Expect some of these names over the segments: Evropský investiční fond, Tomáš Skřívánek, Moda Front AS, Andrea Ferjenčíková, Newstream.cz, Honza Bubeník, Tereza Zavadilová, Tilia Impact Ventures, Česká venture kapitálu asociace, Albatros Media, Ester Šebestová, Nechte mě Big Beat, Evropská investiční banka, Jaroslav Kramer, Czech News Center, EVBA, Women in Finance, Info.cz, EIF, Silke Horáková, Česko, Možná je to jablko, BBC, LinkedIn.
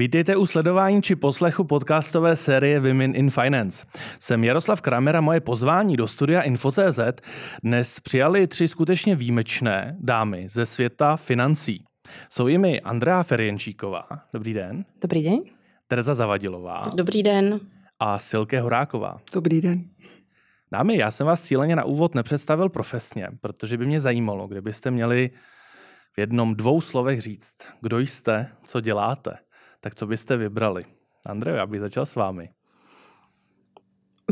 Vítejte u sledování či poslechu podcastové série Women in Finance. Jsem Jaroslav Kramer a moje pozvání do studia Info.cz dnes přijali 3 skutečně výjimečné dámy ze světa financí. Jsou jimi Andrea Ferjenčíková. Dobrý den. Dobrý den. Tereza Zavadilová. Dobrý den. A Silke Horáková. Dobrý den. Dámy, já jsem vás cíleně na úvod nepředstavil profesně, protože by mě zajímalo, kdybyste měli v 1-2 slovech říct, kdo jste, co děláte. Tak co byste vybrali? Andrejo, já bych začal s vámi.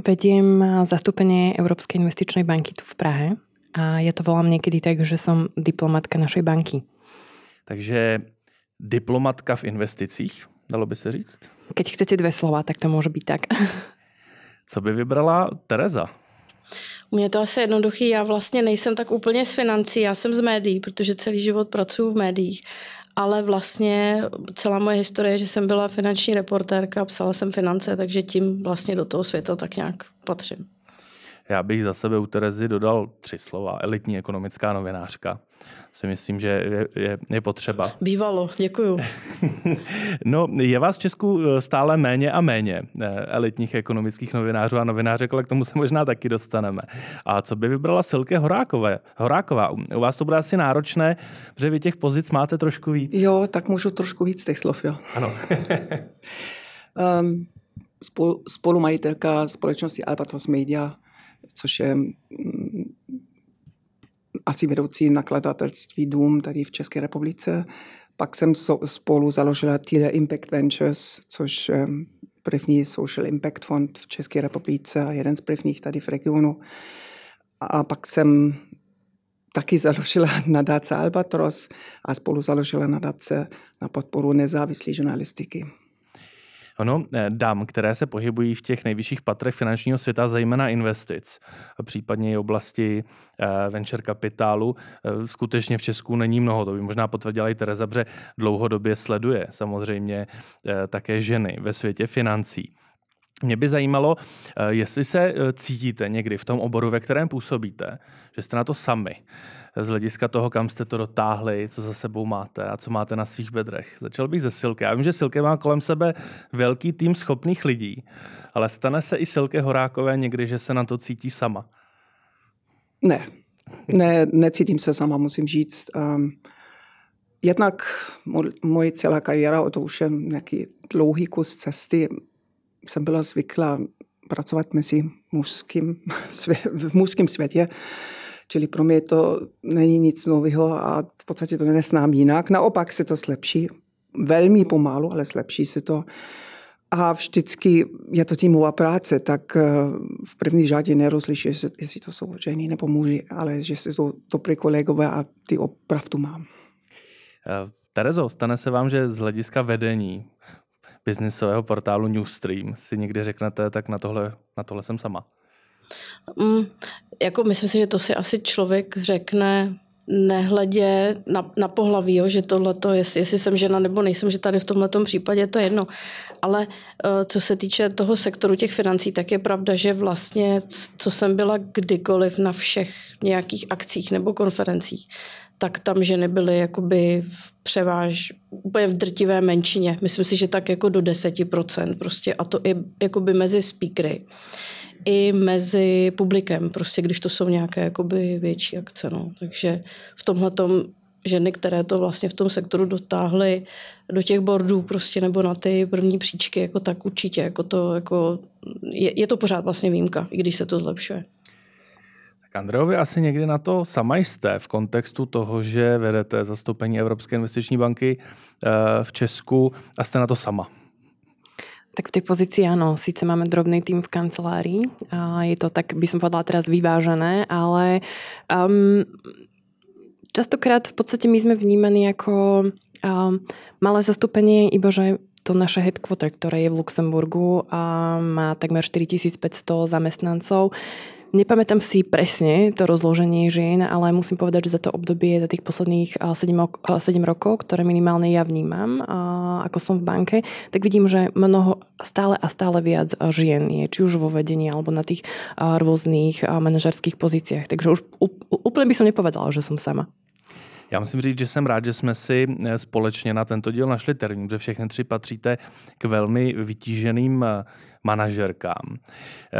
Vediem zastúpenie Európskej investičnej banky tu v Prahe a ja to volám niekedy tak, že som diplomatka našej banky. Takže diplomatka v investicích, dalo by sa říct? Keď chcete 2 slova, tak to môže byť tak. Co by vybrala Tereza? U mě to asi jednoduchý, já vlastně nejsem tak úplně z financí, já jsem z médií, protože celý život pracuji v médiích, ale vlastně celá moje historie, že jsem byla finanční reportérka, psala jsem finance, takže tím vlastně do toho světa tak nějak patřím. Já bych za sebe u Terezy dodal 3 slova. Elitní ekonomická novinářka. Si myslím, že je potřeba. Bývalo, děkuju. No, je vás v Česku stále méně a méně elitních ekonomických novinářů a novinářek, ale k tomu se možná taky dostaneme. A co by vybrala Silke Horáková? U vás to bude asi náročné, protože vy těch pozic máte trošku víc. Jo, tak můžu trošku víc těch slov, jo. Ano. Spolumajitelka společnosti Albatros Media, což je asi vedoucí nakladatelství Dům tady v České republice. Pak jsem spolu založila Tilia Impact Ventures, což je první social impact fond v České republice a jeden z prvních tady v regionu. A pak jsem taky založila nadace Albatros a spolu založila nadace na podporu nezávislé žurnalistiky. Ono, dám, které se pohybují v těch nejvyšších patrech finančního světa, zejména investic, a případně i oblasti venture kapitálu, skutečně v Česku není mnoho. To by možná potvrdila i Tereza, protože dlouhodobě sleduje samozřejmě také ženy ve světě financí. Mě by zajímalo, jestli se cítíte někdy v tom oboru, ve kterém působíte, že jste na to sami, z hlediska toho, kam jste to dotáhli, co za sebou máte a co máte na svých bedrech. Začal bych ze Silky. Já vím, že Silke má kolem sebe velký tým schopných lidí, ale stane se i Silke Horákové někdy, že se na to cítí sama? Ne, necítím se sama, musím říct. Jednak moje celá kariéra, o to už je nějaký dlouhý kus cesty, jsem byla zvyklá pracovat v mužském světě, čili pro mě to není nic nového a v podstatě to nesnám jinak. Naopak se to zlepší, velmi pomalu, ale zlepší se to. A vždycky je to týmová práce, tak v první řadě nerozlišíš, jestli to jsou ženy nebo muži, ale že jsou dobré kolegové a ty opravdu mám. Terezo, stane se vám, že z hlediska vedení biznisového portálu Newstream si někdy řeknete, tak na tohle jsem sama? Myslím si, že to si asi člověk řekne nehledě na pohlaví, jo, že tohleto, jestli jsem žena nebo nejsem, že tady v tomhletom případě to je jedno. Ale co se týče toho sektoru těch financí, tak je pravda, že vlastně, co jsem byla kdykoliv na všech nějakých akcích nebo konferencích, tak tam ženy byly jakoby úplně v drtivé menšině. Myslím si, že tak jako do 10% prostě, a to i jakoby mezi speakery, i mezi publikem, prostě když to jsou nějaké jakoby větší akce. No. Takže v tomhletom ženy, které to vlastně v tom sektoru dotáhly do těch boardů prostě, nebo na ty první příčky, jako tak určitě, je to pořád vlastně výjimka, i když se to zlepšuje. Andrejovi asi někdy na to sama jste v kontextu toho, že vedete zastoupení Evropské investiční banky v Česku a jste na to sama. Tak v tej pozícii áno, síce máme drobný tým v kancelárii a je to tak, by som povedala teraz vyvážené, ale častokrát v podstate my sme vnímaní ako malé zastúpenie, iba že to naše headquarter, ktoré je v Luxemburgu a má takmer 4500 zamestnancov. Nepamätám si presne to rozloženie žien, ale musím povedať, že za to obdobie, za tých posledných 7 rokov, ktoré minimálne ja vnímam, ako som v banke, tak vidím, že mnoho stále viac žien je, či už vo vedení, alebo na tých rôznych manažerských pozíciách. Takže už úplne by som nepovedala, že som sama. Já musím říct, že jsem rád, že jsme si společně na tento díl našli termín, protože všechny tři patříte k velmi vytíženým manažerkám.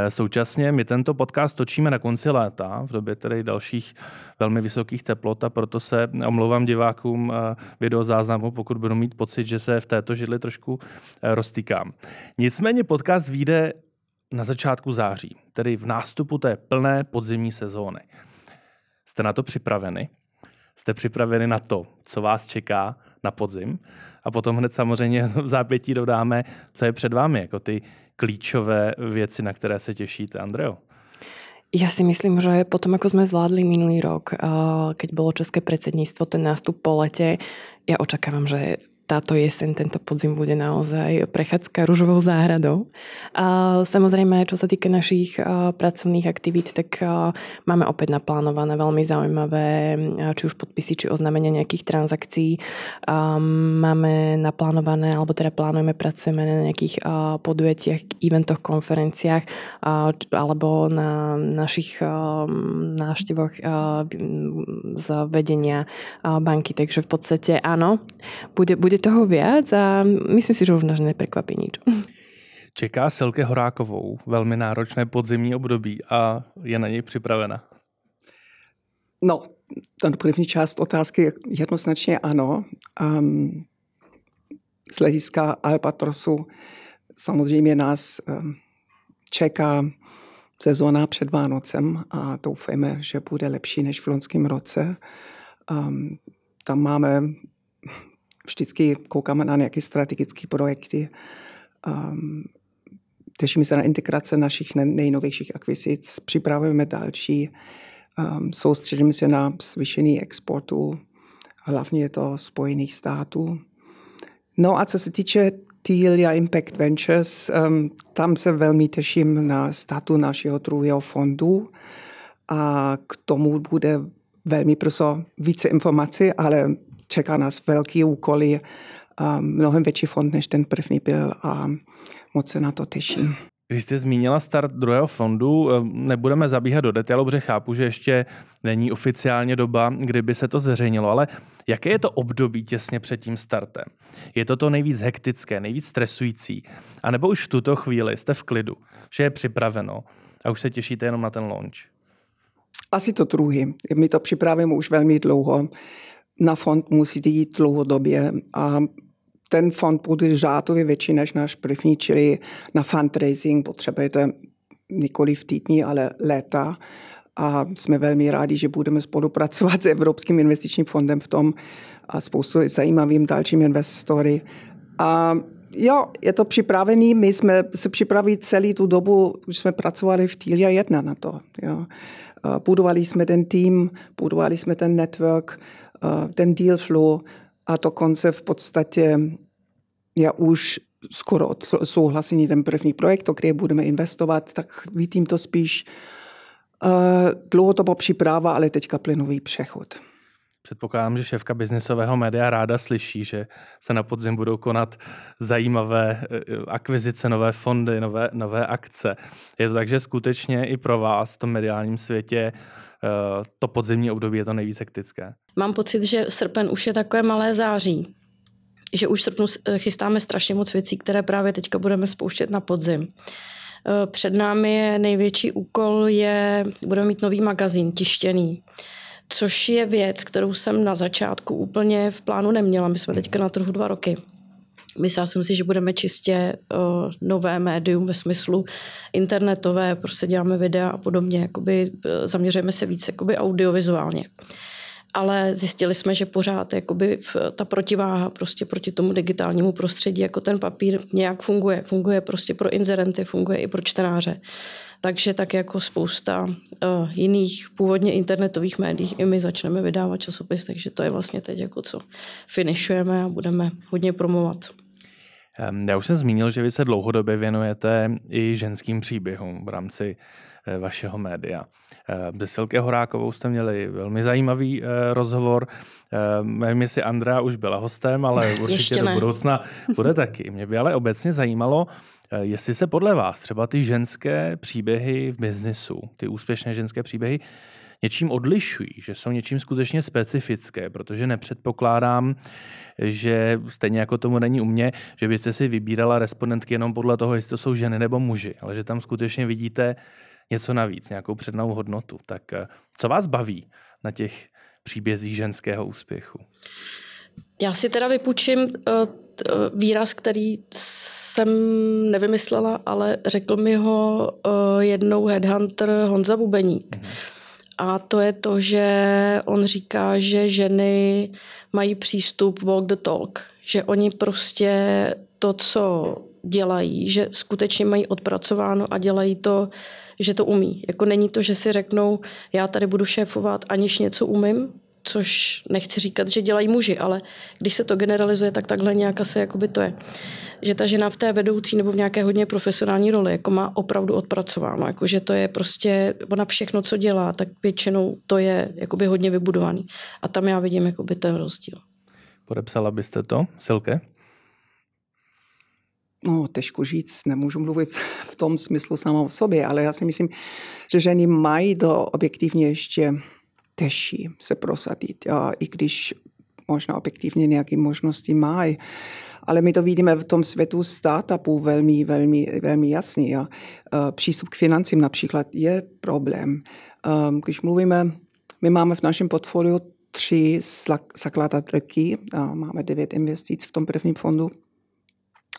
Současně my tento podcast točíme na konci léta, v době tedy dalších velmi vysokých teplot, a proto se omlouvám divákům videozáznamu, pokud budu mít pocit, že se v této židli trošku roztýkám. Nicméně podcast vyjde na začátku září, tedy v nástupu té plné podzimní sezóny. Jste na to připraveni? Jste připraveni na to, co vás čeká na podzim? A potom hned samozřejmě v zápětí dodáme, co je před vámi, jako ty klíčové věci, na které se těšíte, Andreo. Ja si myslím, že potom, ako sme zvládli minulý rok, keď bolo české predsedníctvo, ten nástup po lete, ja očakávam, že táto jeseň, tento podzim bude naozaj prechádzka ružovou záhradou. A samozrejme, čo sa týka našich pracovných aktivít, tak máme opäť naplánované veľmi zaujímavé, či už podpisy, či oznámenia nejakých transakcií. Máme naplánované, alebo teda plánujeme, pracujeme na nejakých podujatiach, eventoch, konferenciách, alebo na našich návštevoch z vedenia banky. Takže v podstate áno, bude toho viac a myslím si, že už nás neprekvapí nič. Čeká Silke Horákovou velmi náročné podzimní období a je na něj připravena? No, ta první část otázky jednoznačně ano. Z hlediska Albatrosu samozřejmě nás čeká sezóna před Vánocem a doufejme, že bude lepší než v loňském roce. Tam máme vždycky koukáme na nějaké strategické projekty. Těšíme se na integrace našich nejnovějších akvizic, připravujeme další, soustředíme se na zvýšení exportu, hlavně do Spojených států. No a co se týče Tilia Impact Ventures, tam se velmi těším na statu našeho druhého fondu a k tomu bude velmi brzo více informací, ale čeká nás velký úkoly, mnohem větší fond, než ten první byl a moc se na to těším. Když jste zmínila start druhého fondu, nebudeme zabíhat do detailu, protože chápu, že ještě není oficiálně doba, kdyby se to zveřejnilo, ale jaké je to období těsně před tím startem? Je to to nejvíc hektické, nejvíc stresující? A nebo už v tuto chvíli jste v klidu, že je připraveno a už se těšíte jenom na ten launch? Asi to druhý. My to připravíme už velmi dlouho. Na fond musíte jít dlouhodobě a ten fond bude řádově větší než náš první, čili na fundraising potřebujete nikoliv týdny, ale léta. A jsme velmi rádi, že budeme spolupracovat s Evropským investičním fondem v tom a spoustu zajímavým dalším investory. A jo, je to připravený, my jsme se připravili celý tu dobu, když jsme pracovali v Tilia 1 na to. Jo. Budovali jsme ten tým, budovali jsme ten network, ten deal flow a dokonce v podstatě je už skoro souhlasený ten první projekt, do které budeme investovat, tak vidím to spíš dlouhodobá příprava, ale teďka plynový přechod. Předpokládám, že šéfka biznisového média ráda slyší, že se na podzim budou konat zajímavé akvizice, nové fondy, nové akce. Je to tak, že skutečně i pro vás v tom mediálním světě to podzimní období je to nejvíc hektické. Mám pocit, že srpen už je takové malé září. Že už v srpnu chystáme strašně moc věcí, které právě teďka budeme spouštět na podzim. Před námi je největší úkol, budeme mít nový magazín, tištěný. Což je věc, kterou jsem na začátku úplně v plánu neměla. My jsme teďka na trhu 2 roky. Myslela jsem si, že budeme čistě nové médium ve smyslu internetové, prostě děláme videa a podobně, jakoby, zaměřujeme se víc jakoby audiovizuálně. Ale zjistili jsme, že pořád jakoby, ta protiváha prostě proti tomu digitálnímu prostředí, jako ten papír nějak funguje. Funguje prostě pro inzerenty, funguje i pro čtenáře. Takže tak jako spousta jiných původně internetových médií i my začneme vydávat časopis, takže to je vlastně teď jako co finišujeme a budeme hodně promovat. Já už jsem zmínil, že vy se dlouhodobě věnujete i ženským příběhům v rámci vašeho média. Se Silke Horákovou jste měli velmi zajímavý rozhovor. Nevím, jestli Andrea už byla hostem, ale určitě do budoucna bude taky. Mě by ale obecně zajímalo, jestli se podle vás třeba ty ženské příběhy v biznisu, ty úspěšné ženské příběhy, něčím odlišují, že jsou něčím skutečně specifické, protože nepředpokládám, že stejně jako tomu není u mě, že byste si vybírala respondentky jenom podle toho, jestli to jsou ženy nebo muži, ale že tam skutečně vidíte něco navíc, nějakou přednou hodnotu. Tak co vás baví na těch příbězích ženského úspěchu? Já si teda vypůjčím výraz, který jsem nevymyslela, ale řekl mi ho jednou headhunter Honza Bubeník. A to je to, že on říká, že ženy mají přístup walk the talk, že oni prostě to, co dělají, že skutečně mají odpracováno a dělají to, že to umí. Jako není to, že si řeknou, já tady budu šéfovat, aniž něco umím, což nechci říkat, že dělají muži, ale když se to generalizuje, tak takhle nějak asi jakoby to je. Že ta žena v té vedoucí nebo v nějaké hodně profesionální roli jako má opravdu odpracováno, jako že to je prostě, ona všechno, co dělá, tak většinou to je jakoby hodně vybudovaný. A tam já vidím jakoby ten rozdíl. Podepsala byste to, Silke? No, těžko říct, nemůžu mluvit v tom smyslu sama o sobě, ale já si myslím, že ženy mají to objektivně ještě těžší se prosadit, ja, i když možná objektivně nějaké možnosti mají. Ale my to vidíme v tom světu startupů velmi, velmi, velmi jasný. Ja. Přístup k financím například je problém. Když mluvíme, my máme v našem portfoliu 3 zakladatelky, máme 9 investic v tom prvním fondu.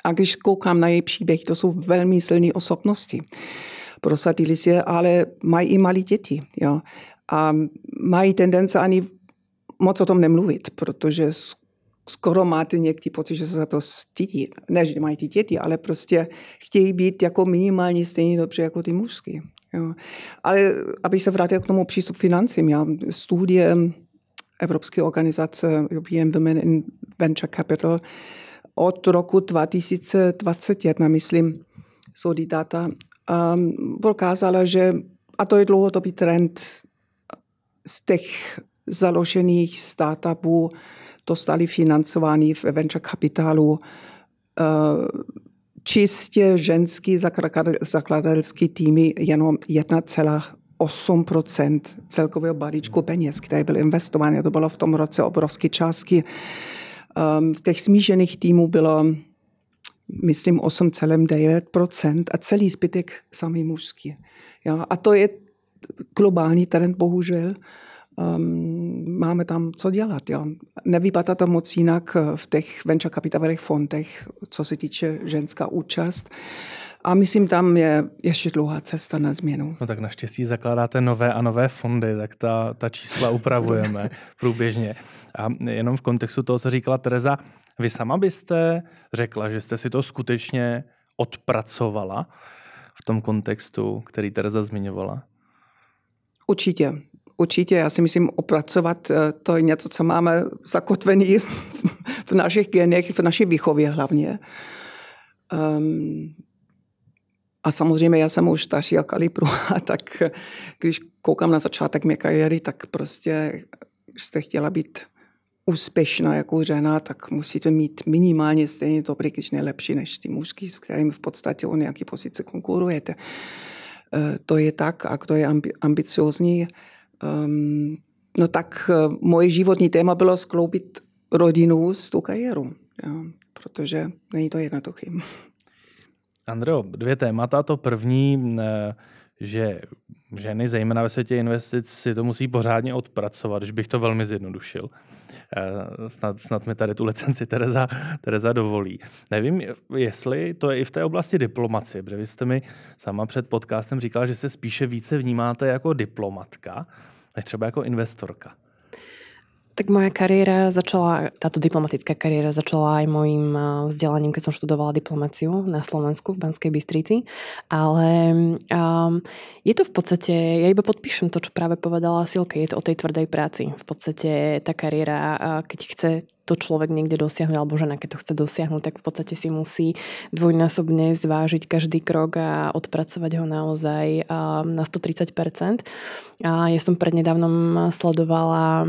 A když koukám na její příběh, to jsou velmi silné osobnosti. Prosadili se, ale mají i malé děti. Ja. A mají tendence ani moc o tom nemluvit, protože skoro máte někdy pocit, že se za to stydí. Ne, že mají ty děti, ale prostě chtějí být jako minimálně stejně dobře jako ty mužský. Jo. Ale abych se vrátil k tomu přístup k financím. Ja. Studie Evropské organizace Women in Venture Capital od roku 2021, myslím, jsou ty data, prokázala, že, a to je dlouhodobý trend, z těch založených startupů dostali financování v venture kapitálu čistě ženský zakladatelský týmy jenom 1,8% celkového balíčku peněz, které byly investovány. To bylo v tom roce obrovské částky. V těch smíšených týmů bylo, myslím, 8,9% a celý zbytek samý mužský. Ja, a to je globální trend, bohužel, máme tam co dělat. Ja. Nevypadá to moc jinak v těch venture kapitálových fondech, co se týče ženská účast. A myslím, tam je ještě dlouhá cesta na změnu. No tak naštěstí zakládáte nové a nové fondy, tak ta čísla upravujeme průběžně. A jenom v kontextu toho, co říkala Tereza, vy sama byste řekla, že jste si to skutečně odpracovala v tom kontextu, který Tereza zmiňovala? Určitě. Určitě, já si myslím, opracovat to je něco, co máme zakotvený v našich genech, v naší výchově hlavně. A samozřejmě já jsem už starší a kalibru, a tak když koukám na začátek mé kariéry, tak prostě, když jste chtěla být úspěšná jako žena, tak musíte mít minimálně stejně dobrý, když nejlepší než ty mužky, s kterými v podstatě o nějaké pozici konkurujete. To je tak, a kdo je ambiciozní. No tak moje životní téma bylo skloubit rodinu s tou kariérou, ja, protože není to jednoduché. Andreo, 2 témata. To první, že ženy, zejména ve světě investic, si to musí pořádně odpracovat, když bych to velmi zjednodušil. Snad mi tady tu licenci Tereza dovolí. Nevím, jestli to je i v té oblasti diplomacie, protože vy jste mi sama před podcastem říkala, že se spíše více vnímáte jako diplomatka, než třeba jako investorka. Tak moja kariéra začala, táto diplomatická kariéra začala aj mojim vzdelaním, keď som študovala diplomáciu na Slovensku v Banskej Bystrici, ale je to v podstate, ja iba podpíšem to, čo práve povedala Silke, je to o tej tvrdej práci. V podstate tá kariéra, keď chce to človek niekde dosiahnuť, alebo žena, keď to chce dosiahnuť, tak v podstate si musí dvojnásobne zvážiť každý krok a odpracovať ho naozaj na 130%. Ja som prednedávnom sledovala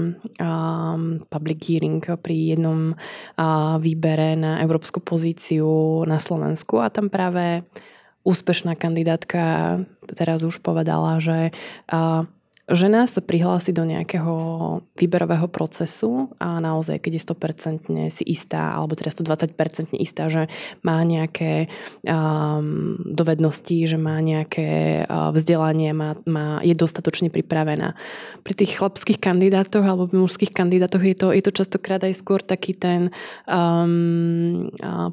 public hearing pri jednom výbere na európsku pozíciu na Slovensku a tam práve úspešná kandidátka teraz už povedala, že žena sa prihlási do nejakého výberového procesu a naozaj, keď je 100% si istá, alebo teda 120% istá, že má nejaké dovednosti, že má nejaké vzdelanie, je dostatočne pripravená. Pri tých chlapských kandidátoch alebo mužských kandidátoch je to častokrát aj skôr taký ten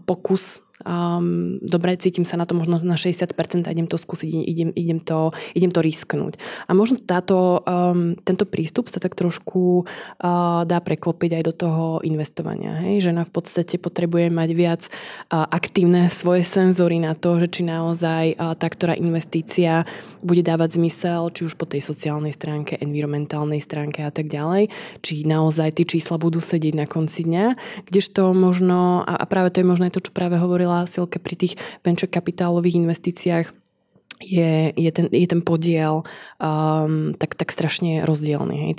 pokus, dobre, cítim sa na to možno na 60% a idem to skúsiť, idem to risknúť. A možno tento prístup sa tak trošku dá preklopiť aj do toho investovania. Hej? Žena v podstate potrebuje mať viac aktívne svoje senzory na to, že či naozaj tá, ktorá investícia bude dávať zmysel, či už po tej sociálnej stránke, environmentálnej stránke a tak ďalej, či naozaj tie čísla budú sedieť na konci dňa, kdežto možno, a práve to je možno aj to, čo práve hovorila Silke, pri tých venture kapitálových investíciách je ten podiel tak strašne rozdielný, hej?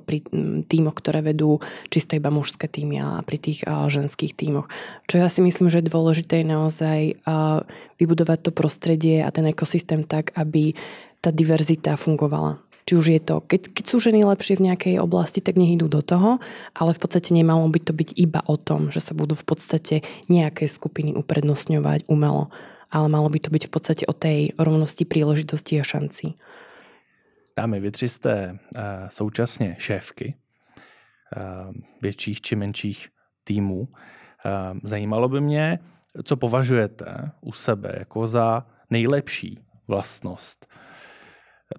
Pri tímoch, ktoré vedú čisto iba mužské tímy a pri tých ženských tímoch. Čo ja si myslím, že je dôležité naozaj vybudovať to prostredie a ten ekosystém tak, aby tá diverzita fungovala. Či už je to, keď sú ženy lepšie v nejakej oblasti, tak nech idú do toho, ale v podstate nemalo by to byť iba o tom, že sa budú v podstate nejaké skupiny uprednostňovať umelo, ale malo by to byť v podstate o tej rovnosti príležitosti a šancí. Dámy, vy tři jste současně šéfky větších či menších týmů. Zajímalo by mě, co považujete u sebe jako za nejlepší vlastnost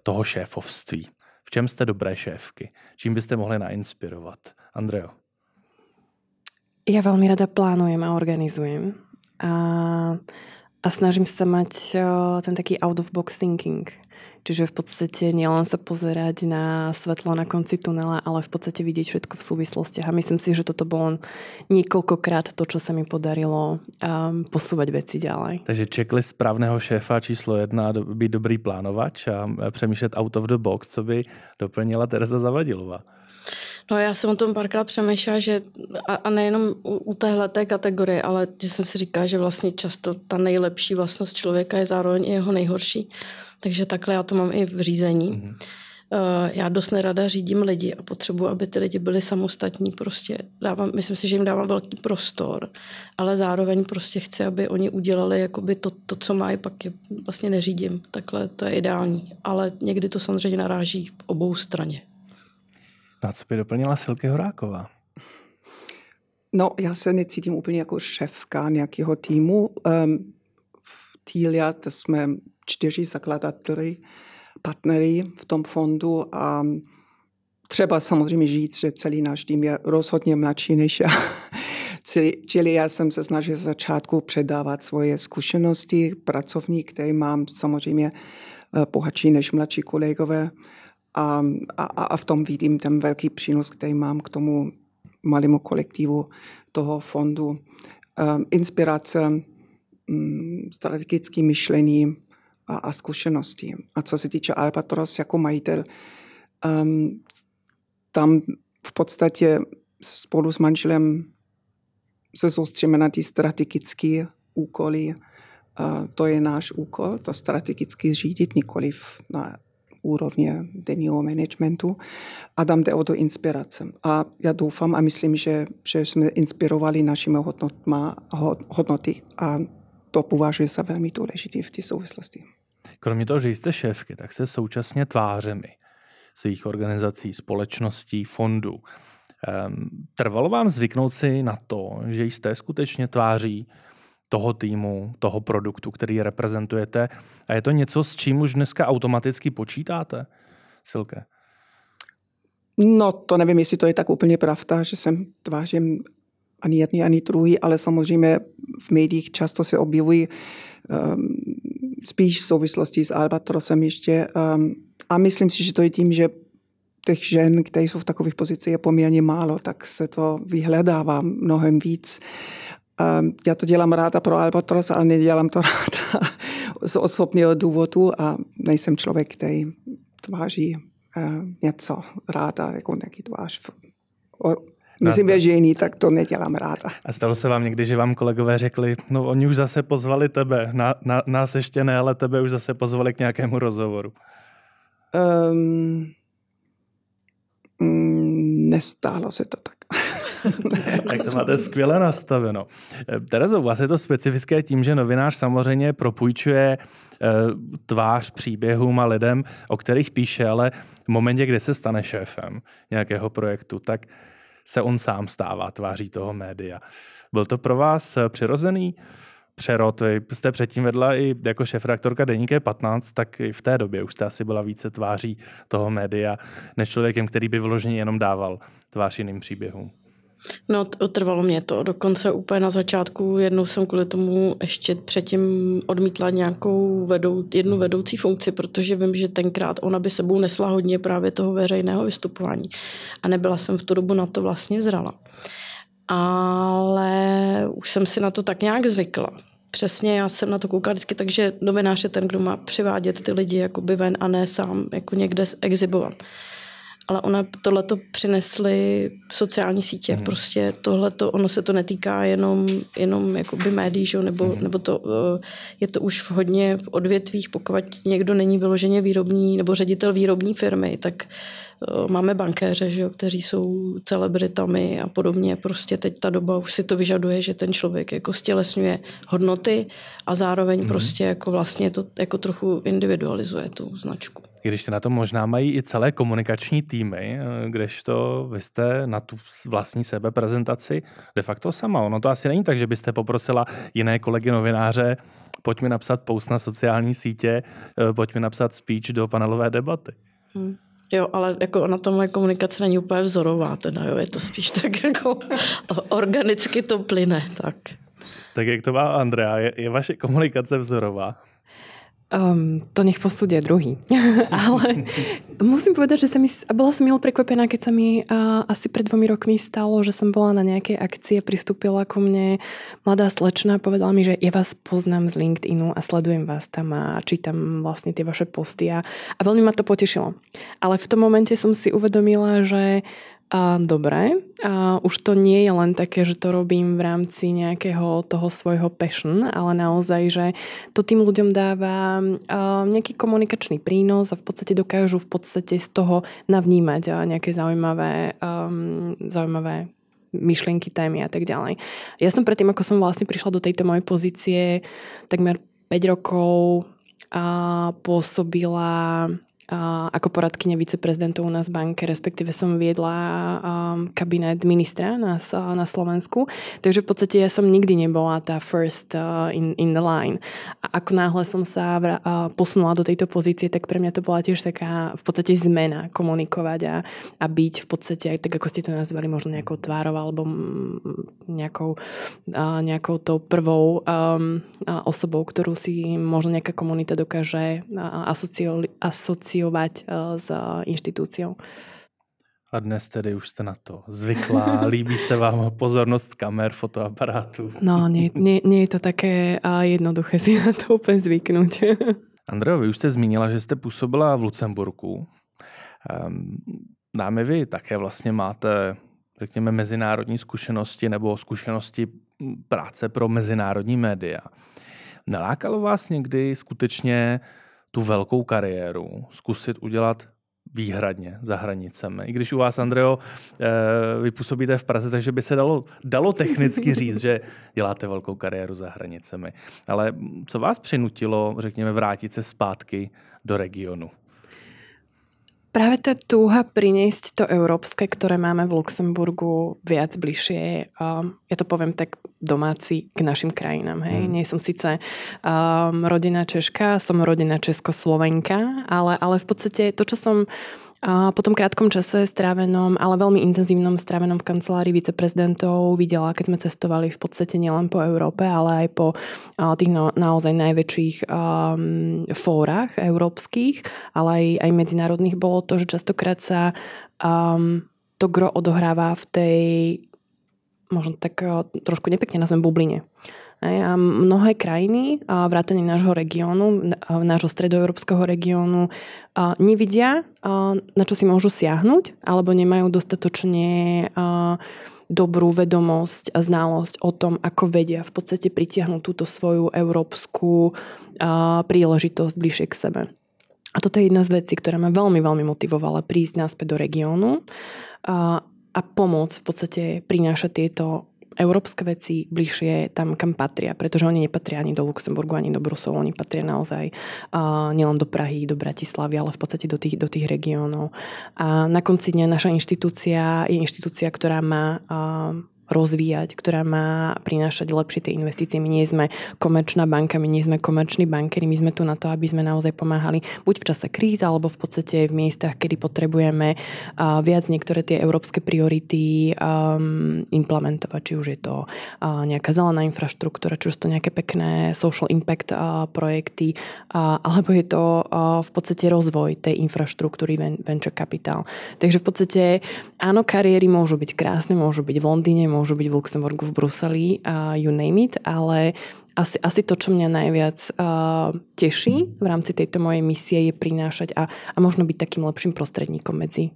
toho šéfovství. V čem jste dobré šéfky? Čím byste mohli nainspirovat? Andreo? Ja veľmi rada plánujem a organizujem. A snažím sa mať ten taký out of box thinking. Čiže v podstate nielen sa pozerať na svetlo na konci tunela, ale v podstate vidieť všetko v súvislostiach. A myslím si, že toto bolo niekoľkokrát to, čo sa mi podarilo posúvať veci ďalej. Takže checklist správneho šéfa číslo 1, byť dobrý plánovač a přemýšlet out of the box, co by doplnila Tereza Zavadilová. No já jsem o tom párkrát přemýšlela, že a nejenom u téhleté kategorie, ale že jsem si říkala, že vlastně často ta nejlepší vlastnost člověka je zároveň i jeho nejhorší. Takže takhle já to mám i v řízení. Mm-hmm. Já dost nerada řídím lidi a potřebuji, aby ty lidi byli samostatní. Prostě myslím si, že jim dávám velký prostor, ale zároveň prostě chci, aby oni udělali jakoby to, co mají, pak je vlastně neřídím. Takhle to je ideální. Ale někdy to samozřejmě naráží v obou straně. A co by doplnila Silke Horáková? No, já se necítím úplně jako šéfka nějakého týmu. V Tilia, to jsme 4 zakladateli, partnery v tom fondu a třeba samozřejmě říct, že celý náš tým je rozhodně mladší než já. Čili já jsem se snažil z začátku předávat svoje zkušenosti, pracovník, který mám samozřejmě bohatší než mladší kolegové. A v tom vidím ten velký přínos, který mám k tomu malému kolektivu toho fondu. Inspirace, strategické myšlení a zkušenosti. A co se týče Albatros jako majitel, tam v podstatě spolu s manželem se soustříme na ty strategické úkoly. To je náš úkol, to strategicky řídit, nikoliv na úrovně denního managementu a tam jde o to inspirace. A já doufám a myslím, že jsme inspirovali našimi hodnoty a to považuji za velmi důležité v té souvislosti. Kromě toho, že jste šéfky, tak jste současně tvářemi svých organizací, společností, fondů. Trvalo vám zvyknout si na to, že jste skutečně tváří toho týmu, toho produktu, který reprezentujete. A je to něco, s čím už dneska automaticky počítáte, Silke? No, to nevím, jestli to je tak úplně pravda, že jsem tvářím ani jedný, ani druhý, ale samozřejmě v médiích často se objevují spíš v souvislosti s Albatrosem ještě. A myslím si, že to je tím, že těch žen, které jsou v takových pozicích, je poměrně málo, tak se to vyhledává mnohem víc. Já to dělám ráda pro Albatros, ale nedělám to ráda z osobního důvodu a nejsem člověk, který tváří něco ráda, jako nějaký tvář. Myslím, že žení, tak to nedělám ráda. A stalo se vám někdy, že vám kolegové řekli, no oni už zase pozvali tebe, nás ještě ne, ale tebe už zase pozvali k nějakému rozhovoru? Nestálo se to tak. Tak to máte skvěle nastaveno. Terezo, u vás je to specifické tím, že novinář samozřejmě propůjčuje tvář příběhům a lidem, o kterých píše, ale v momentě, kdy se stane šéfem nějakého projektu, tak se on sám stává tváří toho média. Byl to pro vás přirozený přerod? Vy jste předtím vedla i jako šéfredaktorka Deníku 15, tak i v té době už jste asi byla více tváří toho média, než člověkem, který by vloženě jenom dával tvář jiným příběhům. No, trvalo mě to. Dokonce úplně na začátku jednou jsem kvůli tomu ještě předtím odmítla nějakou jednu vedoucí funkci, protože vím, že tenkrát ona by sebou nesla hodně právě toho veřejného vystupování. A nebyla jsem v tu dobu na to vlastně zrala. Ale už jsem si na to tak nějak zvykla. Přesně, já jsem na to koukala vždycky, takže novinář je ten, kdo má přivádět ty lidi jakoby ven a ne sám jako někde exhibovat. Ale ona tohleto přinesly sociální sítě. Mm. Prostě tohleto, ono se to netýká jenom jakoby médií, že? Nebo to, je to už v hodně odvětvích, pokud někdo není vyloženě výrobní nebo ředitel výrobní firmy, tak máme bankéře, že? Kteří jsou celebritami a podobně. Prostě teď ta doba už si to vyžaduje, že ten člověk jako stělesňuje hodnoty a zároveň prostě jako vlastně to jako trochu individualizuje tu značku. I když na to možná mají i celé komunikační týmy, kdežto vy jste na tu vlastní sebeprezentaci de facto sama. Ono to asi není tak, že byste poprosila jiné kolegy novináře, pojď mi napsat post na sociální sítě, pojď mi napsat speech do panelové debaty. Jo, ale jako ona ta moje komunikace není úplně vzorová, teda jo, je to spíš tak jako organicky to plyne. Tak jak to má Andrea, je vaše komunikace vzorová? To nech posúdia druhý. Ale musím povedať, že bola som milo prekvapená, keď sa mi asi pred 2 rokmi stalo, že som bola na nejakej akcii a pristúpila ku mne mladá slečna a povedala mi, že ja vás poznám z LinkedInu a sledujem vás tam a čítam vlastne tie vaše posty a veľmi ma to potešilo. Ale v tom momente som si uvedomila, že dobre, už to nie je len také, že to robím v rámci nejakého toho svojho passion, ale naozaj, že to tým ľuďom dáva nejaký komunikačný prínos a v podstate dokážu z toho navnímať nejaké zaujímavé myšlienky, témy a tak ďalej. Ja som predtým, ako som vlastne prišla do tejto mojej pozície, takmer 5 rokov pôsobila ako poradkyňa viceprezidentov u nás v banke, respektíve som viedla kabinet ministra na Slovensku. Takže v podstate ja som nikdy nebola tá first in the line. A ako náhle som sa posunula do tejto pozície, tak pre mňa to bola tiež taká v podstate zmena komunikovať a byť v podstate aj tak, ako ste to nazvali, možno nejakou tvárou alebo nejakou tou prvou osobou, ktorú si možno nejaká komunita dokáže asociovať s inštitúciou. A dnes tedy už jste na to zvyklá, líbí se vám pozornost kamer, fotoaparátů. No, nie je to také jednoduché si na to úplně zvyknout. Andreo, vy už jste zmínila, že jste působila v Lucemburku. Dámy, vy také vlastně máte, řekněme, mezinárodní zkušenosti nebo zkušenosti práce pro mezinárodní média. Nalákalo vás někdy skutečně tu velkou kariéru zkusit udělat výhradně za hranicemi? I když u vás, Andreo, vy působíte v Praze, takže by se dalo technicky říct, že děláte velkou kariéru za hranicemi. Ale co vás přinutilo, řekněme, vrátit se zpátky do regionu? Práve tá túha priniesť to európske, ktoré máme v Luxemburgu viac bližšie, ja to poviem tak domáci, k našim krajinám. Hej. Nie som síce rodina Češka, som rodina Českoslovenka, ale v podstate to, čo som po tom krátkom čase strávenom, ale veľmi intenzívnom strávenom v kancelárii viceprezidentov videla, keď sme cestovali v podstate nielen po Európe, ale aj po tých naozaj najväčších fórach európskych, ale aj medzinárodných, bolo to, že častokrát sa to gro odohráva v tej, možno tak trošku nepekne nazvem, bubline. A mnohé krajiny, vrátane nášho regiónu, nášho stredoeurópskeho regiónu, nevidia, na čo si môžu siahnuť, alebo nemajú dostatočne dobrú vedomosť a znalosť o tom, ako vedia v podstate pritiahnuť túto svoju európsku príležitosť bližšie k sebe. A toto je jedna z vecí, ktorá ma veľmi, veľmi motivovala prísť naspäť do regiónu a pomôcť v podstate prinášať tieto európske veci bližšie tam, kam patria, pretože oni nepatria ani do Luxemburgu, ani do Bruselu, oni patria naozaj nielen do Prahy, do Bratislavy, ale v podstate do tých regiónov. A na konci dňa naša inštitúcia je inštitúcia, ktorá má rozvíjať, ktorá má prinášať lepšie tie investície. My nie sme komerčná banka, my nie sme komerční bankéri, my sme tu na to, aby sme naozaj pomáhali buď v čase kríz, alebo v podstate v miestach, kedy potrebujeme viac niektoré tie európske priority implementovať, či už je to nejaká zelená infraštruktúra, či už to nejaké pekné social impact projekty, alebo je to v podstate rozvoj tej infraštruktúry venture capital. Takže v podstate áno, kariéry môžu byť krásne, môžu byť v Londýne, môžu byť v Luxemburgu, v Bruseli, you name it, ale asi to, čo mňa najviac teší v rámci tejto mojej misie, je prinášať a možno byť takým lepším prostredníkom medzi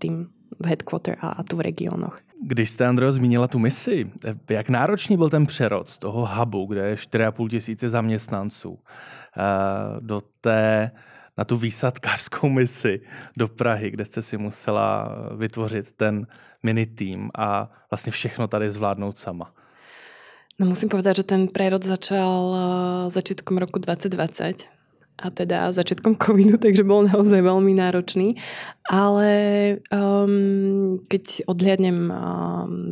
tým v headquarter a tu v regionoch. Když jste, Andreo, zmínila tu misi, jak náročný byl ten přerod z toho hubu, kde je 4,5 tisíce zaměstnanců, do té, na tu výsadkářskou misi do Prahy, kde jste si musela vytvořit ten mini tým a vlastně všechno tady zvládnout sama? No, musím povedať, že ten prerod začal začiatkom roku 2020 a teda začiatkom covidu, takže bol naozaj veľmi náročný. Ale keď odhliadnem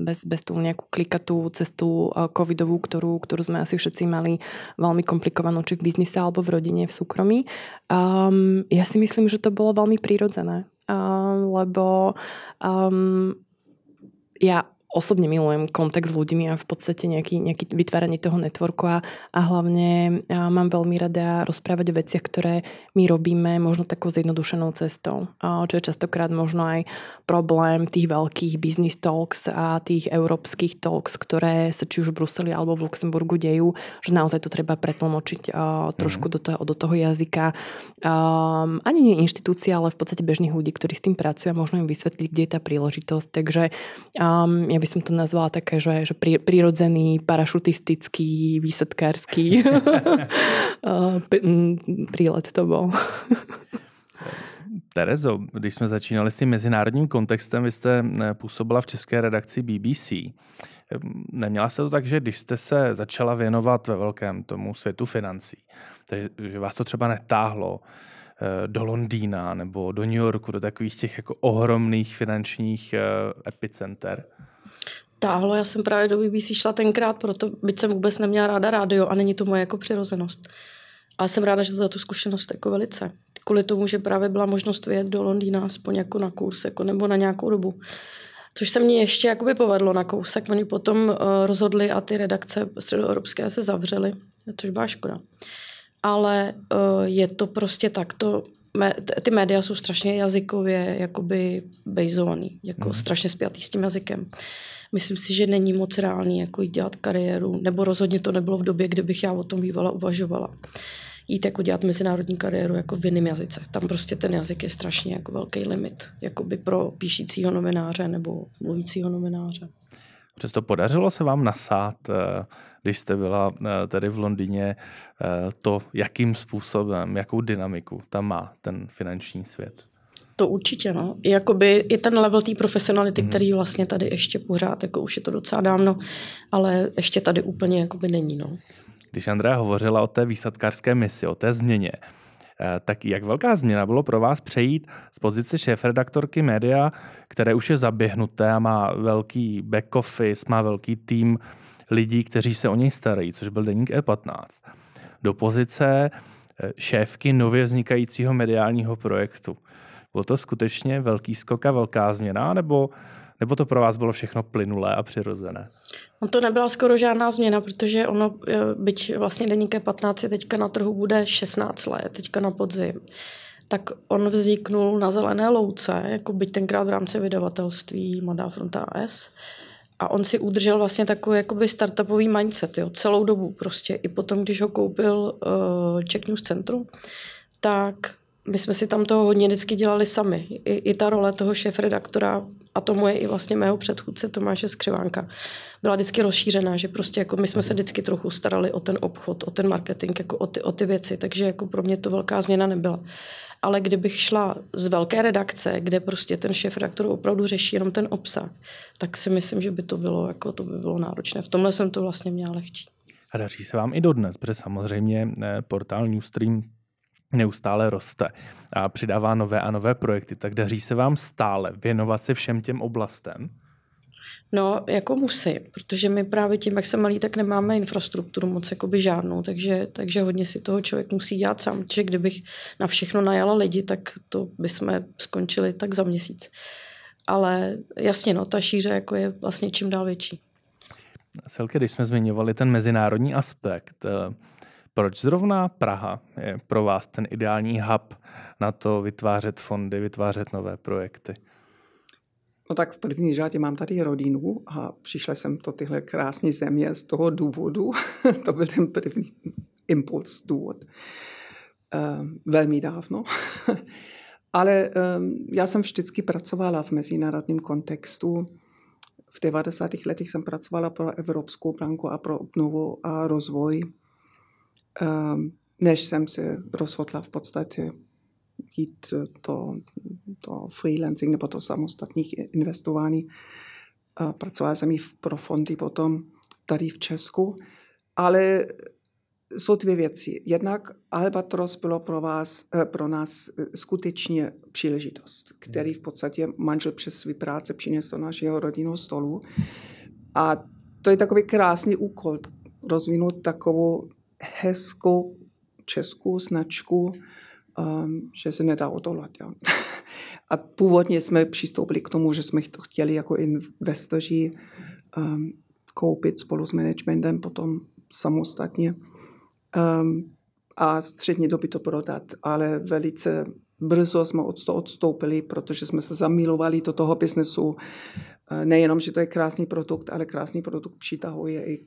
bez tú nejakú klikatú cestu covidovú, ktorú sme asi všetci mali veľmi komplikovanú, či v biznise, alebo v rodine, v súkromí, ja si myslím, že to bolo veľmi prírodzené. Lebo ja osobne milujem kontakt s ľuďmi a v podstate nejaký vytváranie toho networku a hlavne mám veľmi rada rozprávať o veciach, ktoré my robíme možno takou zjednodušenou cestou. Čo je častokrát možno aj problém tých veľkých business talks a tých európskych talks, ktoré sa či už v Bruseli alebo v Luxemburgu dejú, že naozaj to treba pretlmočiť trošku do toho jazyka. Ani nie inštitúcia, ale v podstate bežných ľudí, ktorí s tým pracujú a možno im vysvetliť, kde je tá príležitosť. Takže ja by som to nazvala také, že prirodzený, parašutistický, výsadkársky prílet to bol. Terezo, když jsme začínali s tím mezinárodním kontextem, vy jste působila v české redakci BBC. Neměla jste to tak, že když jste se začala věnovat ve velkém tomu světu financí, takže vás to třeba netáhlo do Londýna nebo do New Yorku, do takových těch jako ohromných finančních epicenter? Táhlo, já jsem právě do BBC šla tenkrát, proto byť jsem vůbec neměla ráda rádio a není to moje jako přirozenost. Ale jsem ráda, že to za tu zkušenost jako velice. Kvůli tomu, že právě byla možnost vyjet do Londýna aspoň jako na kurz jako, nebo na nějakou dobu. Což se mně ještě jakoby povedlo na kousek. Oni potom rozhodli a ty redakce středoevropské se zavřely, což byla škoda. Ale je to prostě takto. Ty média jsou strašně jazykově jakoby bejzovaný, jako strašně spjatý s tím jazykem. Myslím si, že není moc reálný jako jít dělat kariéru, nebo rozhodně to nebylo v době, kdy bych já o tom bývala uvažovala. Jít jako dělat mezinárodní kariéru jako v jiném jazyce. Tam prostě ten jazyk je strašně jako velký limit, jakoby pro píšícího novináře nebo mluvícího novináře. Přesto podařilo se vám nasát, když jste byla tady v Londýně, to, jakým způsobem, jakou dynamiku tam má ten finanční svět? To určitě, no. Jakoby je ten level té profesionality, který vlastně tady ještě pořád, jako už je to docela dávno, ale ještě tady úplně jakoby není, no. Když Andrea hovořila o té výsadkářské misi, o té změně, tak jak velká změna bylo pro vás přejít z pozice šéfredaktorky média, které už je zaběhnuté a má velký back office, má velký tým lidí, kteří se o něj starají, což byl Deník E15, do pozice šéfky nově vznikajícího mediálního projektu. Byl to skutečně velký skok a velká změna, nebo to pro vás bylo všechno plynulé a přirozené? No, to nebyla skoro žádná změna, protože ono, byť vlastně Deník E15 teďka na trhu bude 16 let, teďka na podzim, tak on vzniknul na zelené louce, jako byť tenkrát v rámci vydavatelství Moda Front AS. A on si udržel vlastně takový jakoby startupový mindset, jo, celou dobu prostě. I potom, když ho koupil Czech News Centru, tak my jsme si tam toho hodně vždycky dělali sami. I ta role toho šéfredaktora, a to moje i vlastně mého předchůdce Tomáše Skřivánka, byla vždycky rozšířená, že prostě jako my jsme se vždycky trochu starali o ten obchod, o ten marketing, jako o ty věci, takže jako pro mě to velká změna nebyla. Ale kdybych šla z velké redakce, kde prostě ten šéfredaktor opravdu řeší jenom ten obsah, tak si myslím, že by to bylo, jako to by bylo náročné. V tomhle jsem to vlastně měla lehčí. A daří se vám i dodnes, protože samozřejmě portál Newstream neustále roste a přidává nové a nové projekty, tak daří se vám stále věnovat se všem těm oblastem? No, jako musím, protože my právě tím, jak se malí, tak nemáme infrastrukturu moc jakoby žádnou, takže hodně si toho člověk musí dělat sám, protože kdybych na všechno najala lidi, tak to bychom skončili tak za měsíc. Ale jasně, no, ta šíře jako je vlastně čím dál větší. Silke, když jsme zmiňovali ten mezinárodní aspekt, proč zrovna Praha je pro vás ten ideální hub na to vytvářet fondy, vytvářet nové projekty? No tak v první řadě mám tady rodinu a přišla jsem do tyhle krásné země z toho důvodu. To byl ten první impuls, důvod. Velmi dávno. Ale já jsem vždycky pracovala v mezinárodním kontextu. V 90. letech jsem pracovala pro Evropskou banku a pro obnovu a rozvoj, než jsem se rozhodla v podstatě jít do freelancing nebo do samostatných investování. Pracovala jsem i pro fondy potom tady v Česku. Ale jsou dvě věci. Jednak Albatros bylo pro nás skutečně příležitost, který v podstatě manžel přes svý práce přinesl do našeho rodinného stolu. A to je takový krásný úkol, rozvinout takovou hezkou českou značku, že se nedá odolat. Ja. A původně jsme přistoupili k tomu, že jsme to chtěli jako investoři koupit spolu s managementem, potom samostatně a střední doby to prodat. Ale velice brzo jsme od toho odstoupili, protože jsme se zamilovali do toho biznesu. Nejenom, že to je krásný produkt, ale krásný produkt přitahuje i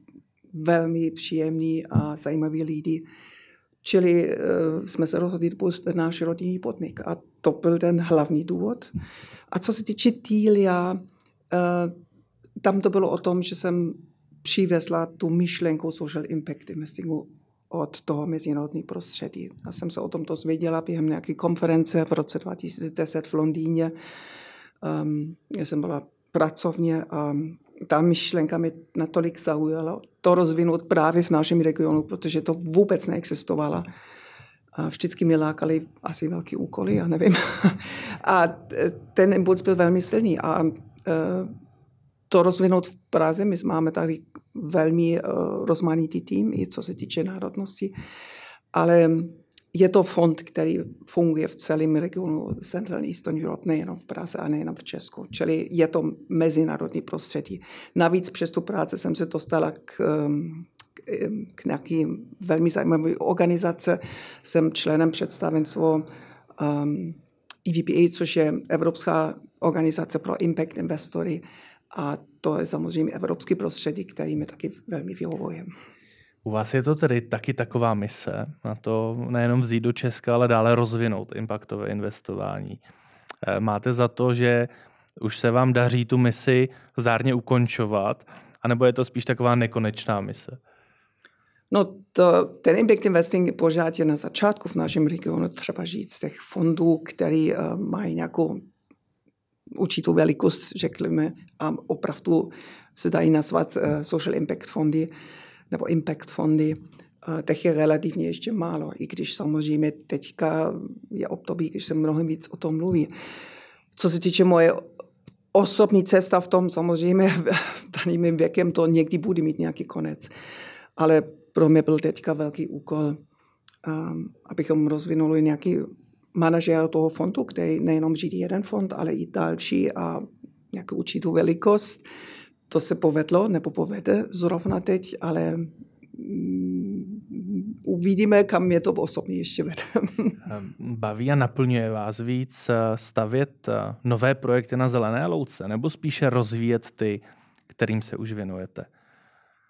velmi příjemný a zajímavý lidi. Čili jsme se rozhodli pustit náš rodinný podnik a to byl ten hlavní důvod. A co se týče Tilia, tam to bylo o tom, že jsem přivezla tu myšlenku social impact investingu od toho mezinárodní prostředí. Já jsem se o tom dozvěděla během nějaké konference v roce 2010 v Londýně. Já jsem byla pracovně a ta myšlenka mě natolik zaujala, to rozvinout právě v našem regionu, protože to vůbec neexistovalo. A vždycky mě lákali asi velký úkoly, já nevím. A ten impuls byl velmi silný. A to rozvinout v Praze, my máme tady velmi rozmanitý tým, i co se týče národnosti, ale je to fond, který funguje v celém regionu Central Eastern Europe, nejenom v Praze a nejenom v Česku. Čili je to mezinárodní prostředí. Navíc přes tu práci jsem se dostala k nějaké velmi zajímavé organizace. Jsem členem představenstva EVBA, což je Evropská organizace pro impact investory. A to je samozřejmě evropský prostředí, který mi taky velmi vyhovuje. U vás je to tedy taky taková mise na to nejenom vzít do Česka, ale dále rozvinout impactové investování. Máte za to, že už se vám daří tu misi zdárně ukončovat, anebo je to spíš taková nekonečná mise? No, ten impact investing pořád je na začátku v našem regionu, třeba žít z těch fondů, který mají nějakou určitou velikost, řekněme, a opravdu se dají nazvat social impact fondy, nebo impact fondy, těch je relativně ještě málo, i když samozřejmě teďka je období, když se mnohem víc o tom mluví. Co se týče moje osobní cesta v tom, samozřejmě daným věkem to někdy bude mít nějaký konec. Ale pro mě byl teďka velký úkol, abychom rozvinuli nějaký manažer toho fondu, který nejenom řídí jeden fond, ale i další a nějakou určitou velikost. To se povedlo, nebo povede zrovna teď, ale uvidíme, kam mě to osobně ještě vede. Baví a naplňuje vás víc stavět nové projekty na zelené louce, nebo spíše rozvíjet ty, kterým se už věnujete?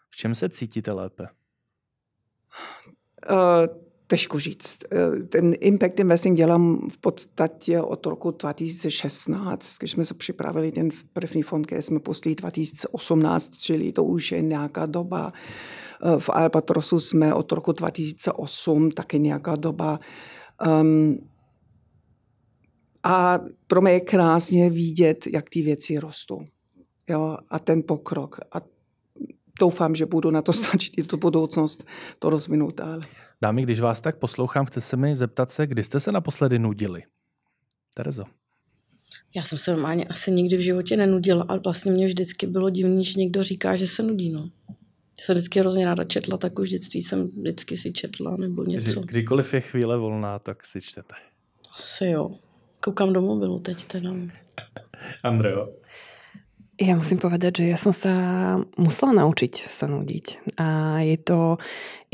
V čem se cítíte lépe? Těžko říct. Ten impact investing dělám v podstatě od roku 2016, když jsme se připravili ten první fond, který jsme pustili 2018, čili to už je nějaká doba. V Albatrosu jsme od roku 2008, taky nějaká doba. A pro mě je krásně vidět, jak ty věci rostou. Jo? A ten pokrok. A doufám, že budu na to stačit i tu budoucnost to rozvinout dále. Dámy, když vás tak poslouchám, chce se mi zeptat se, kdy jste se naposledy nudili? Terezo. Já jsem se normálně asi nikdy v životě nenudila, ale vlastně mě vždycky bylo divný, že někdo říká, že se nudí. No. Já jsem vždycky hrozně ráda četla, tak už v dětství jsem vždycky si četla nebo něco. Kdykoliv je chvíle volná, tak si čtete. Asi jo. Koukám do mobilu teď teda. Andreo. Ja musím povedať, že ja som sa musela naučiť sa nudiť. A je to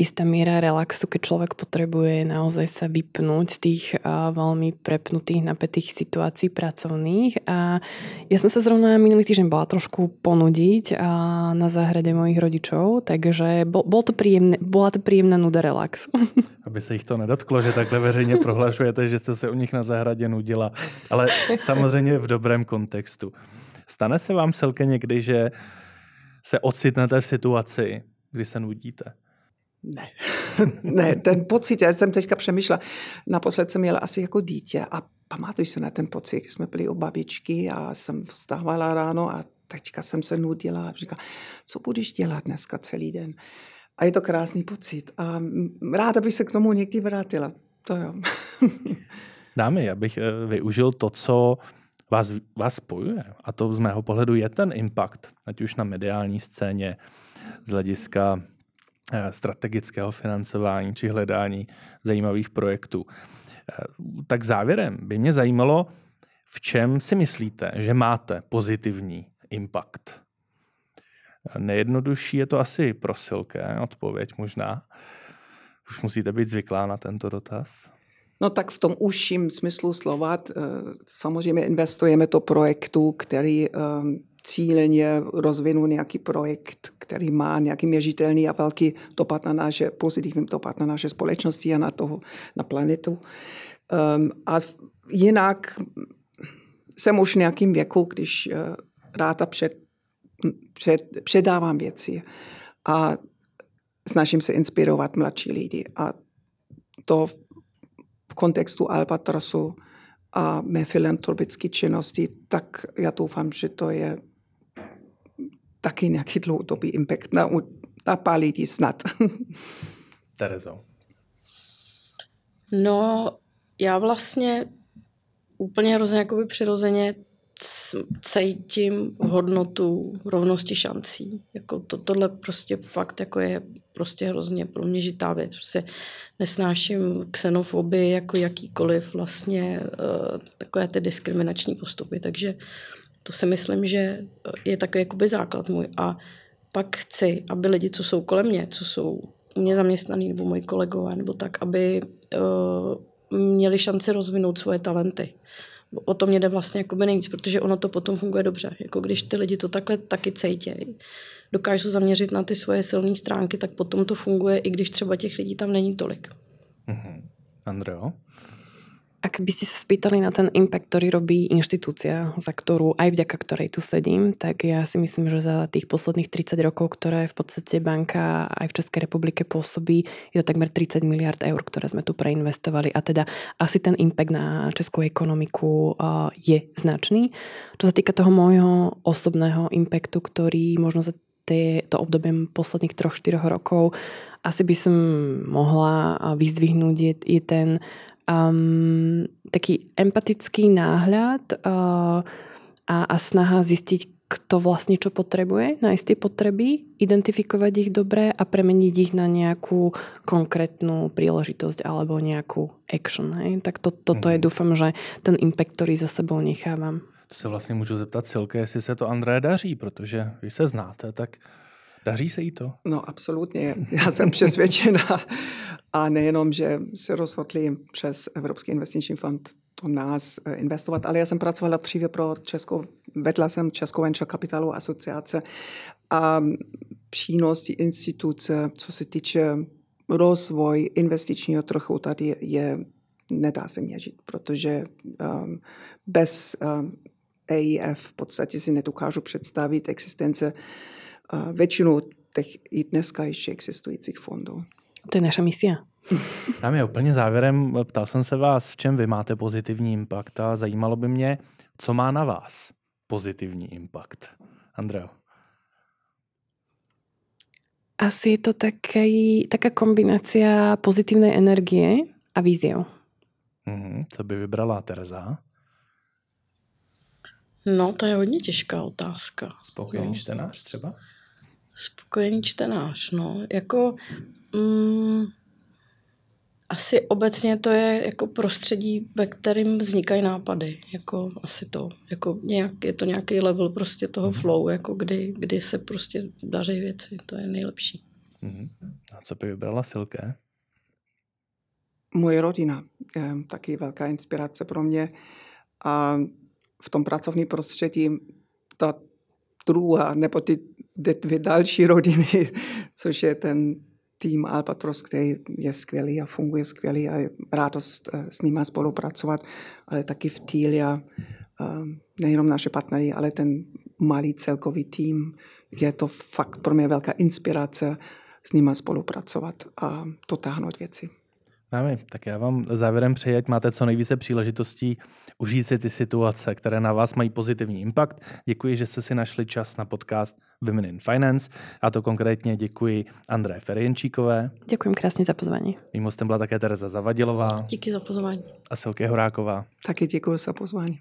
istá miera relaxu, keď človek potrebuje naozaj sa vypnúť z tých veľmi prepnutých, napätých situácií pracovných. A ja som sa zrovna minulý týždeň bola trošku ponudiť na záhrade mojich rodičov, takže bola to príjemná nuda relaxu. Aby sa ich to nedotklo, že takhle veřejne prohlašujete, že ste sa u nich na záhrade nudila. Ale samozrejme v dobrém kontextu. Stane se vám, Silke, někdy, že se ocitnete v situaci, kdy se nudíte? Ne. Ne, ten pocit, já jsem teďka přemýšlela, naposled jsem jela asi jako dítě a pamatuju se na ten pocit, když jsme byli u babičky a jsem vstávala ráno a teďka jsem se nudila a říkala, co budeš dělat dneska celý den? A je to krásný pocit a ráda bych se k tomu někdy vrátila. To jo. Dámy, já bych využil to, co vás spojuje. A to z mého pohledu je ten impact, ať už na mediální scéně, z hlediska strategického financování či hledání zajímavých projektů. Tak závěrem by mě zajímalo, v čem si myslíte, že máte pozitivní impact. Nejjednodušší je to asi pro Silke odpověď možná. Už musíte být zvyklá na tento dotaz. No tak v tom užším smyslu slova samozřejmě investujeme do projektu, který cíleně rozvinul nějaký projekt, který má nějaký měřitelný a velký dopad na naše, pozitivní dopad na naše společnosti a na planetu. A jinak jsem už v nějakým věku, když ráda předávám věci a snažím se inspirovat mladší lidi. A to v kontextu Albatrosu a mé filantropické činnosti, tak já doufám, že to je taky nějaký dlouhodobý impact na pár lidí snad. Terezo. No, já vlastně úplně hrozně jakoby přirozeně cítím hodnotu rovnosti šancí. Jako tohle prostě fakt jako je prostě hrozně pro mě žitá věc. Prostě nesnáším xenofobii jako jakýkoliv vlastně takové ty diskriminační postupy. Takže to si myslím, že je takový jakoby základ můj. A pak chci, aby lidi, co jsou kolem mě, co jsou u mě zaměstnaný nebo moji kolegové, nebo tak, aby měli šanci rozvinout svoje talenty. O tom mě jde vlastně jakoby nejvíc, protože ono to potom funguje dobře. Jako když ty lidi to takhle taky cejtějí, dokážou zaměřit na ty svoje silné stránky, tak potom to funguje, i když třeba těch lidí tam není tolik. Mm-hmm. Andreo? Ak by ste sa spýtali na ten impact, ktorý robí inštitúcia, za ktorú aj vďaka ktorej tu sedím, tak ja si myslím, že za tých posledných 30 rokov, ktoré v podstate banka aj v Českej republike pôsobí, je to takmer 30 miliard eur, ktoré sme tu preinvestovali. A teda asi ten impact na českú ekonomiku je značný. Čo sa týka toho môjho osobného impactu, ktorý možno za to obdobie posledných 3-4 rokov asi by som mohla vyzdvihnúť, je ten taký empatický náhľad a snaha zistiť, kto vlastne čo potrebuje, nájsť tie potreby, identifikovať ich dobre a premeniť ich na nejakú konkrétnu príležitosť alebo nejakú action. Hej? Tak toto je, dúfam, že ten impact, ktorý za sebou nechávam. To se vlastně můžu zeptat Silke, jestli se to André daří, protože vy se znáte, tak daří se jí to? No absolutně, já jsem přesvědčena. A nejenom, že se rozhodli přes Evropský investiční fond do nás investovat, ale já jsem pracovala dříve vedla jsem Českou venture kapitálu asociace a přínos instituce, co se týče rozvoj investičního trhu tady je, nedá se měřit, protože bez EIF v podstatě si nedokážu představit existence většinu těch i dneska ještě existujících fondů. To je naša misia. Tam je úplně závěrem, ptal jsem se vás, v čem vy máte pozitivní impact a zajímalo by mě, co má na vás pozitivní impact. Andreo. Asi je to taká kombinácia pozitívnej energie a víziev. To by vybrala Tereza. No, to je hodně těžká otázka. Spokojený čtenář třeba? Spokojený čtenář, no. Jako, asi obecně to je jako prostředí, ve kterém vznikají nápady. Jako, asi to. Jako nějak, je to nějaký level prostě toho flow, jako kdy se prostě daří věci. To je nejlepší. A co by vybrala Silke? Moje rodina je taky velká inspirace pro mě. A v tom pracovním prostředí ta druhá, nebo ty dvě další rodiny, což je ten tým Albatros, který je skvělý a funguje skvělý a je radost s nima spolupracovat, ale taky v Tilia, nejenom naše partnery, ale ten malý celkový tým, je to fakt pro mě velká inspirace s nima spolupracovat a to táhnout věci. Tak já vám závěrem přeji, ať máte co nejvíce příležitostí užít si ty situace, které na vás mají pozitivní impact. Děkuji, že jste si našli čas na podcast Women in Finance a to konkrétně děkuji André Ferjenčíkové. Děkuji krásně za pozvání. Mým hostem byla také Tereza Zavadilová. Díky za pozvání. A Silke Horáková. Taky děkuji za pozvání.